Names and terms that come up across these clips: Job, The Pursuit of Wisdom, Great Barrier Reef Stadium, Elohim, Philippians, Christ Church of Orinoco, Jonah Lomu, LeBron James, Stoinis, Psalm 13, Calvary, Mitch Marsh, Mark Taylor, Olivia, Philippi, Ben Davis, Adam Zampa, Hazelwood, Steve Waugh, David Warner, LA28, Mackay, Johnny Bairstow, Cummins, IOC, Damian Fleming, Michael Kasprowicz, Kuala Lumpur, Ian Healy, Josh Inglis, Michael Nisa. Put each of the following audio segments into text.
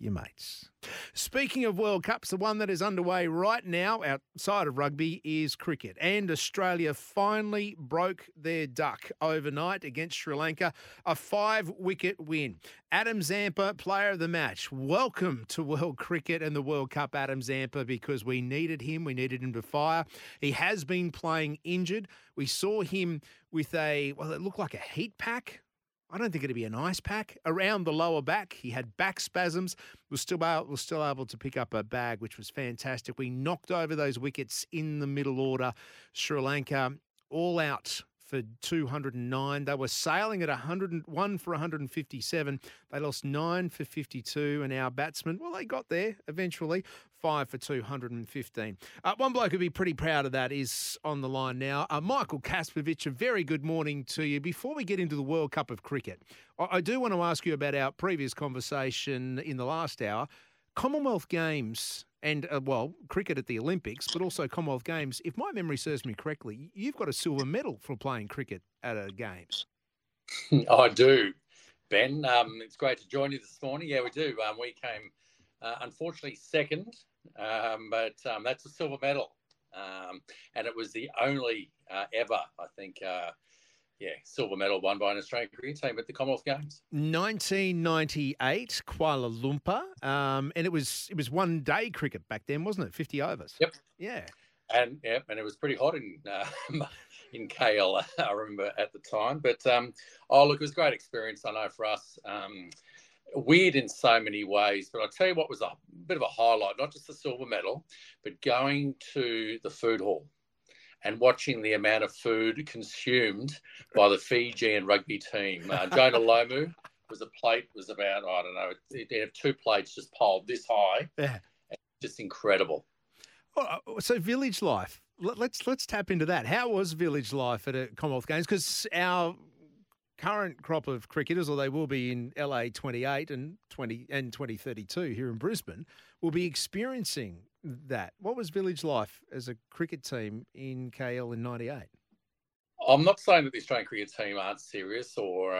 your mates. Speaking of World Cups, the one that is underway right now outside of rugby is cricket. And Australia finally broke their duck overnight against Sri Lanka, a 5-wicket win. Adam Zampa, player of the match. Welcome to World Cricket and the World Cup, Adam Zampa, because we needed him. We needed him to fire. He has been playing injured. We saw him with it looked like a heat pack. I don't think it'd be an ice pack around the lower back. He had back spasms, was still able to pick up a bag, which was fantastic. We knocked over those wickets in the middle order. Sri Lanka all out for 209. They were sailing at 101 for 157. They lost 9 for 52. And our batsmen, well, they got there eventually, 5 for 215. One bloke who'd be pretty proud of that is on the line now. Michael Kasprowicz, a very good morning to you. Before we get into the World Cup of cricket, I do want to ask you about our previous conversation in the last hour. Commonwealth Games and, cricket at the Olympics, but also Commonwealth Games. If my memory serves me correctly, you've got a silver medal for playing cricket at a Games. I do, Ben. It's great to join you this morning. Yeah, we do. We came, unfortunately, second, but that's a silver medal. And it was the only ever, I think, silver medal won by an Australian cricket team at the Commonwealth Games. 1998, Kuala Lumpur. And it was one-day cricket back then, wasn't it? 50 overs. Yep. Yeah. And it was pretty hot in KL, I remember, at the time. But, it was a great experience, I know, for us. Weird in so many ways, but I'll tell you what was a bit of a highlight, not just the silver medal, but going to the food hall and watching the amount of food consumed by the Fijian rugby team. Jonah Lomu was about, I don't know, they have two plates just piled this high. Yeah. Just incredible. So village life, let's tap into that. How was village life at a Commonwealth Games? Because our current crop of cricketers, or they will be in LA 28 and 2032 here in Brisbane, will be experiencing that. What was village life as a cricket team in KL in 98? I'm not saying that the Australian cricket team aren't serious or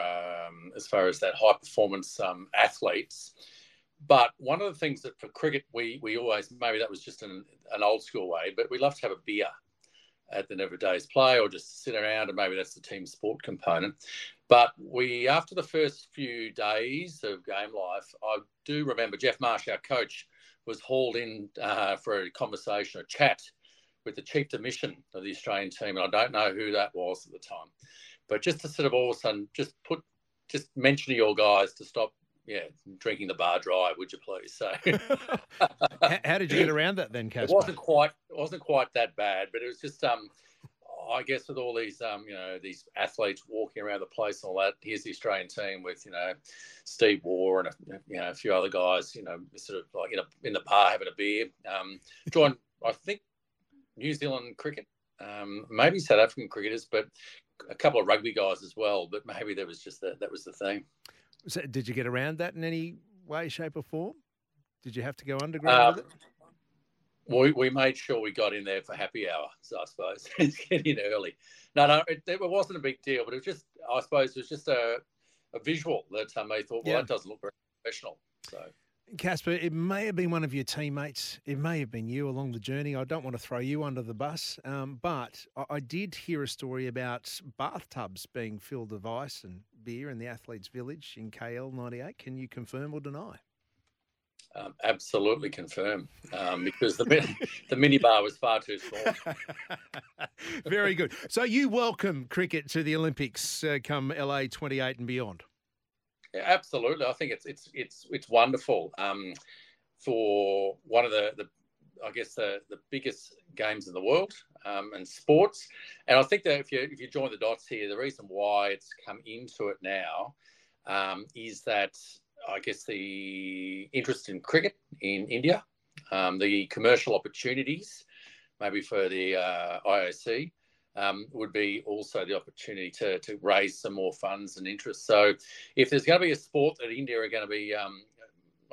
as far as that high-performance athletes, but one of the things that for cricket we always, maybe that was just an old-school way, but we love to have a beer at the end of a day's play or just sit around, and maybe that's the team sport component. But we, after the first few days of game life, I do remember Jeff Marsh, our coach, was hauled in for a conversation, a chat, with the chief de mission of the Australian team. And I don't know who that was at the time. But just to sort of all of a sudden just mention to your guys to stop, drinking the bar dry, would you please? So how did you get around that then, Kasper? It wasn't quite that bad, but it was just I guess with all these, these athletes walking around the place and all that, here's the Australian team with, Steve Waugh and, a few other guys, sort of like in the bar having a beer. Joined, I think, New Zealand cricket, maybe South African cricketers, but a couple of rugby guys as well. But maybe there was just that was the theme. So did you get around that in any way, shape or form? Did you have to go underground with it? We made sure we got in there for happy hour, so I suppose. It's getting early. No, it wasn't a big deal, but it was just, I suppose, a visual that they thought, that doesn't look very professional. So, Kasper, it may have been one of your teammates. It may have been you along the journey. I don't want to throw you under the bus, but I did hear a story about bathtubs being filled with ice and beer in the athletes' village in KL 98. Can you confirm or deny? Absolutely confirm, because the minibar was far too small. Very good. So you welcome cricket to the Olympics come LA 28 and beyond. Yeah, absolutely. I think it's wonderful. For one of the biggest games in the world and sports, and I think that if you join the dots here, the reason why it's come into it now is that, I guess, the interest in cricket in India, the commercial opportunities, maybe for the IOC, would be also the opportunity to raise some more funds and interest. So if there's going to be a sport that India are going to be, I'm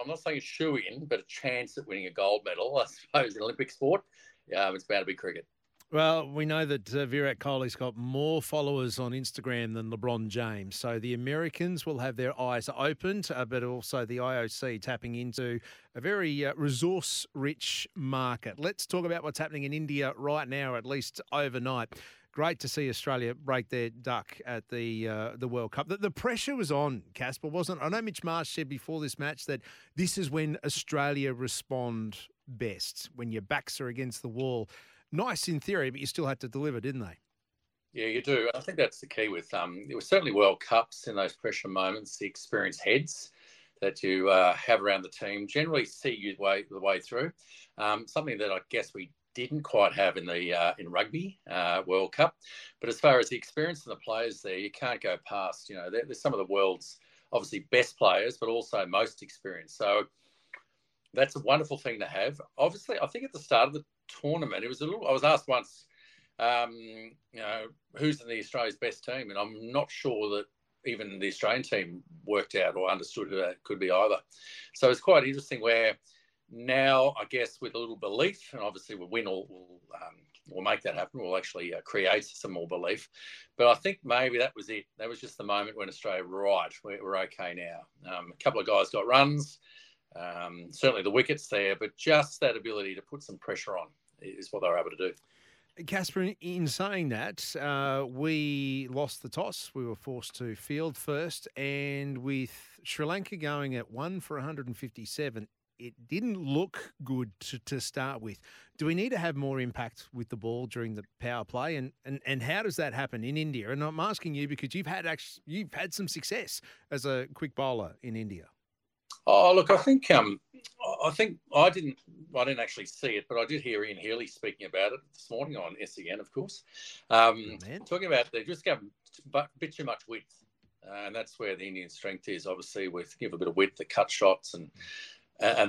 not saying a shoe-in, but a chance at winning a gold medal, I suppose, in Olympic sport, it's bound to be cricket. Well, we know that Virat Kohli's got more followers on Instagram than LeBron James. So the Americans will have their eyes opened, but also the IOC tapping into a very resource-rich market. Let's talk about what's happening in India right now, at least overnight. Great to see Australia break their duck at the World Cup. The pressure was on, Kasper, wasn't it? I know Mitch Marsh said before this match that this is when Australia respond best, when your backs are against the wall. Nice in theory, but you still had to deliver, didn't they? Yeah, you do. I think that's the key with it was certainly World Cups in those pressure moments, the experienced heads that you have around the team generally see you the way through. Something that I guess we didn't quite have in the in rugby World Cup, but as far as the experience and the players there, you can't go past. You know, they're some of the world's obviously best players, but also most experienced. So that's a wonderful thing to have. Obviously, I think at the start of the tournament, it was a little. I was asked once, who's in the Australia's best team, and I'm not sure that even the Australian team worked out or understood who that could be either. So it's quite interesting where now, I guess, with a little belief, and obviously we'll make that happen. We'll actually create some more belief. But I think maybe that was it. That was just the moment when Australia, right, we're okay now. A couple of guys got runs. Certainly the wickets there, but just that ability to put some pressure on is what they were able to do. Kasper, in saying that, we lost the toss. We were forced to field first, and with Sri Lanka going at 1 for 157, it didn't look good to start with. Do we need to have more impact with the ball during the power play, and how does that happen in India? And I'm asking you because you've had some success as a quick bowler in India. Oh, look, I didn't actually see it, but I did hear Ian Healy speaking about it this morning on SEN, of course. Talking about they just got a bit too much width, and that's where the Indian strength is, obviously, with give a bit of width, the cut shots and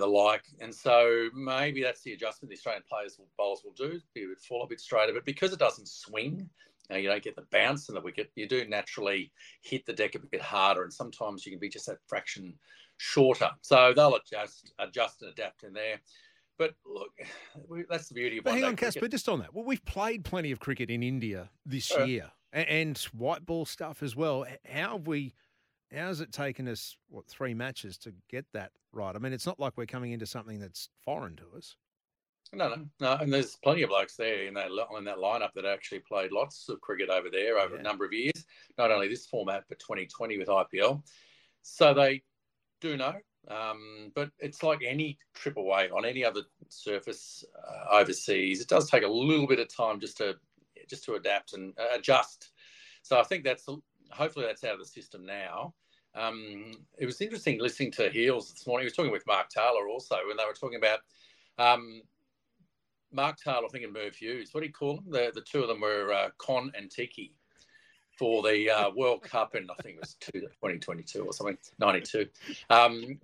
the like. And so maybe that's the adjustment the Australian bowlers will do, be a bit full, a bit straighter. But because it doesn't swing, you don't get the bounce in the wicket, you do naturally hit the deck a bit harder, and sometimes you can be just that fraction shorter. So they'll adjust and adapt in there. But look, that's the beauty of one day. Hang on, Kasper, just on that. Well, we've played plenty of cricket in India this year and white ball stuff as well. How's it taken us, 3 matches to get that right? I mean, it's not like we're coming into something that's foreign to us. No. And there's plenty of blokes there in that lineup that actually played lots of cricket over there over a number of years, not only this format, but 2020 with IPL. So they do know, but it's like any trip away on any other surface overseas. It does take a little bit of time just to adapt and adjust. So I think hopefully that's out of the system now. It was interesting listening to Heels this morning. He was talking with Mark Taylor also, when they were talking about Mark Taylor, I think, and Merv Hughes. What do you call them? The two of them were Con and Tiki for the World Cup, and I think it was 2022 or something, 92,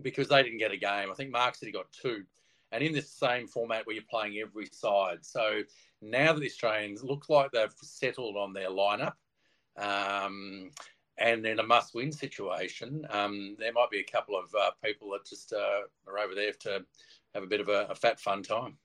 because they didn't get a game. I think Mark said he got 2. And in this same format where you're playing every side. So now that the Australians look like they've settled on their lineup and in a must-win situation, there might be a couple of people that just are over there to have a bit of a fat, fun time.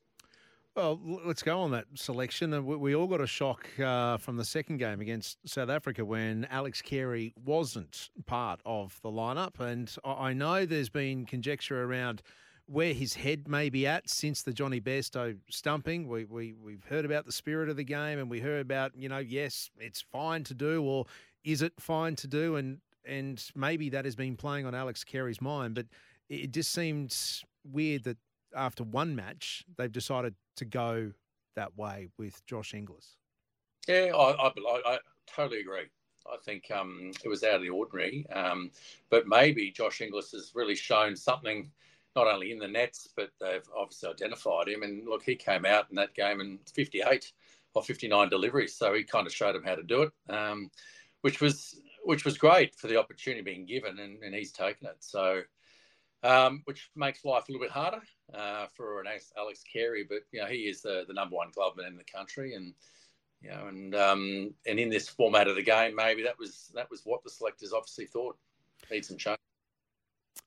Well, let's go on that selection. We all got a shock from the second game against South Africa when Alex Carey wasn't part of the lineup. And I know there's been conjecture around where his head may be at since the Johnny Bairstow stumping. We've heard about the spirit of the game, and we heard about, yes, it's fine to do, or is it fine to do? And maybe that has been playing on Alex Carey's mind. But it just seems weird that after one match, they've decided to go that way with Josh Inglis. Yeah, I totally agree. I think it was out of the ordinary. But maybe Josh Inglis has really shown something, not only in the nets, but they've obviously identified him. And look, he came out in that game in 58 or 59 deliveries. So he kind of showed him how to do it, which was great for the opportunity being given, and he's taken it. So... which makes life a little bit harder for an Alex Carey, but he is the number one clubman in the country, and you know, and in this format of the game, maybe that was what the selectors obviously thought. Need some change.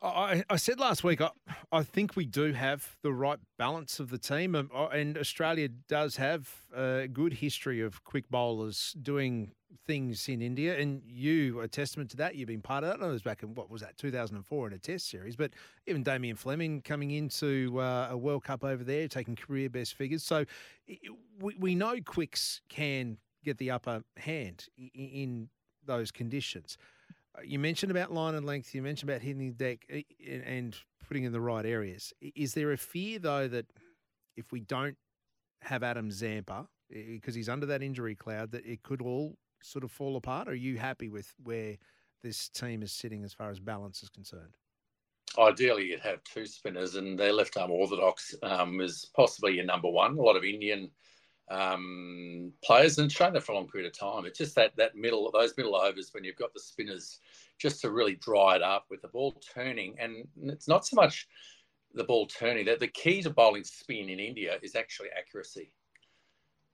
I said last week, I think we do have the right balance of the team, and Australia does have a good history of quick bowlers doing things in India, and you are a testament to that. You've been part of that. I know it was back in, 2004 in a test series, but even Damian Fleming coming into a World Cup over there, taking career best figures. So we know quicks can get the upper hand in those conditions. You mentioned about line and length. You mentioned about hitting the deck and putting in the right areas. Is there a fear, though, that if we don't have Adam Zampa, because he's under that injury cloud, that it could all sort of fall apart? Or are you happy with where this team is sitting as far as balance is concerned? Ideally, you'd have two spinners, and their left-arm orthodox is possibly your number one. A lot of Indian players, and shown that for a long period of time. It's just that middle, those middle overs when you've got the spinners just to really dry it up with the ball turning. And it's not so much the ball turning. The key to bowling spin in India is actually accuracy.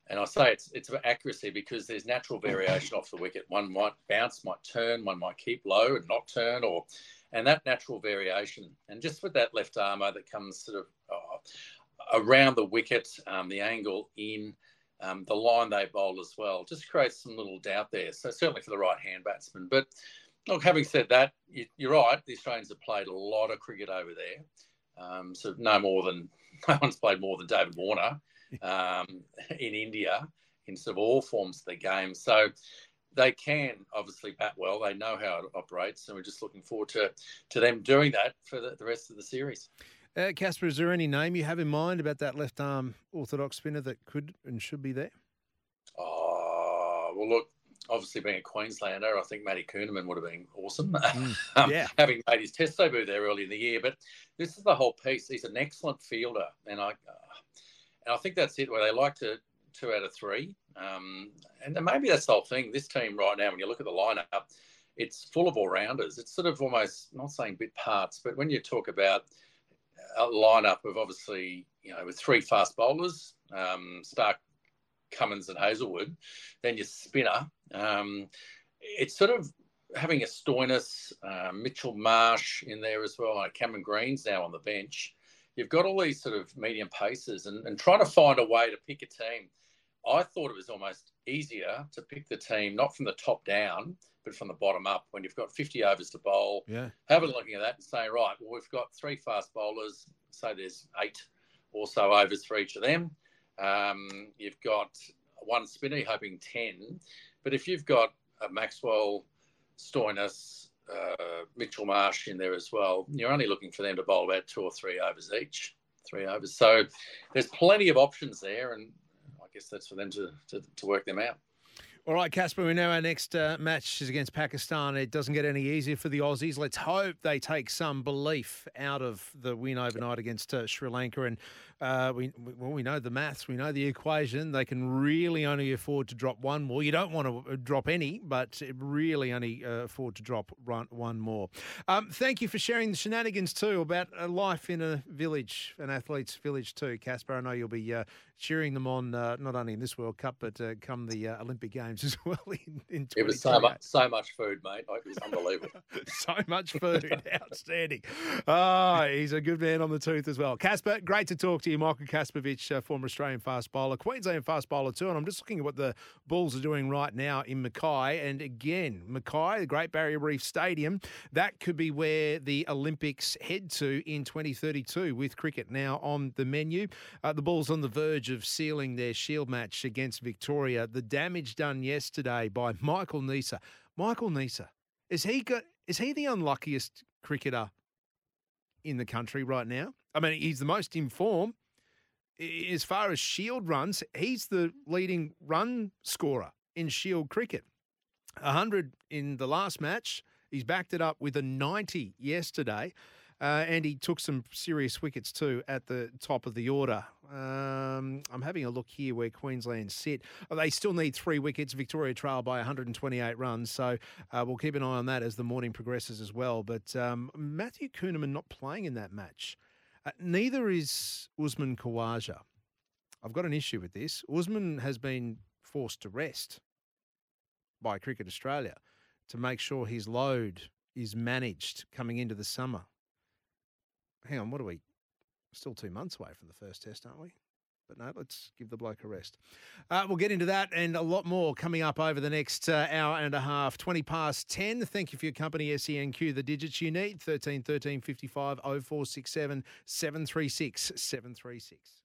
And I say it's accuracy because there's natural variation off the wicket. One might bounce, might turn, one might keep low and not turn, and that natural variation. And just with that left armour that comes sort of around the wicket, the angle in, the line they bowl as well, just creates some little doubt there. So certainly for the right-hand batsman. But look, having said that, you're right. The Australians have played a lot of cricket over there. So no one's played more than David Warner in India in sort of all forms of the game. So they can obviously bat well. They know how it operates, and we're just looking forward to them doing that for the rest of the series. Kasper, is there any name you have in mind about that left-arm orthodox spinner that could and should be there? Oh, well, look, obviously being a Queenslander, I think Matty Kuhnemann would have been awesome, having made his test debut there early in the year. But this is the whole piece. He's an excellent fielder, and I think that's it, where they like to 2 out of 3. And maybe that's the whole thing. This team right now, when you look at the lineup, it's full of all-rounders. It's sort of almost, I'm not saying bit parts, but when you talk about a lineup of obviously, you know, with 3 fast bowlers, Stark, Cummins and Hazelwood, then your spinner. It's sort of having a Stoinis, Mitchell Marsh in there as well. Cameron Green's now on the bench. You've got all these sort of medium paces and trying to find a way to pick a team. I thought it was almost easier to pick the team, not from the top down, but from the bottom up, when you've got 50 overs to bowl, have a look at that and say, right, well, we've got 3 fast bowlers, so there's 8 or so overs for each of them. You've got one spinner, you're hoping 10. But if you've got Maxwell, Stoinis, Mitchell Marsh in there as well, you're only looking for them to bowl about 2 or 3 overs each, 3 overs. So there's plenty of options there, and I guess that's for them to work them out. All right, Kasper, we know our next match is against Pakistan. It doesn't get any easier for the Aussies. Let's hope they take some belief out of the win overnight against Sri Lanka. And we know the maths, we know the equation. They can really only afford to drop one more. You don't want to drop any, but really only afford to drop one more. Thank you for sharing the shenanigans too about life in a village, an athlete's village too, Kasper. I know you'll be cheering them on not only in this World Cup, but come the Olympic Games as well in 2028. It was so much food, mate. It was unbelievable. So much food. Outstanding. He's a good man on the tooth as well. Kasper, great to talk to you. Michael Kasprowicz, former Australian fast bowler, Queensland fast bowler too. And I'm just looking at what the Bulls are doing right now in Mackay. And again, Mackay, the Great Barrier Reef Stadium, that could be where the Olympics head to in 2032 with cricket now on the menu. The Bulls on the verge of sealing their shield match against Victoria. The damage done yesterday by Michael Nisa. Michael Nisa, is he the unluckiest cricketer in the country right now? I mean, he's the most in form. As far as shield runs, he's the leading run scorer in shield cricket. 100 in the last match. He's backed it up with a 90 yesterday. And he took some serious wickets too at the top of the order. I'm having a look here where Queensland sit. They still need 3 wickets. Victoria trail by 128 runs. So we'll keep an eye on that as the morning progresses as well. But Matty Kuhnemann not playing in that match. Neither is Usman Khawaja. I've got an issue with this. Usman has been forced to rest by Cricket Australia to make sure his load is managed coming into the summer. Hang on, what are we? Still 2 months away from the first test, aren't we? But no, let's give the bloke a rest. We'll get into that and a lot more coming up over the next hour and a half. 20 past 10. Thank you for your company, SENQ. The digits you need, 13 13 55 0467 736 736.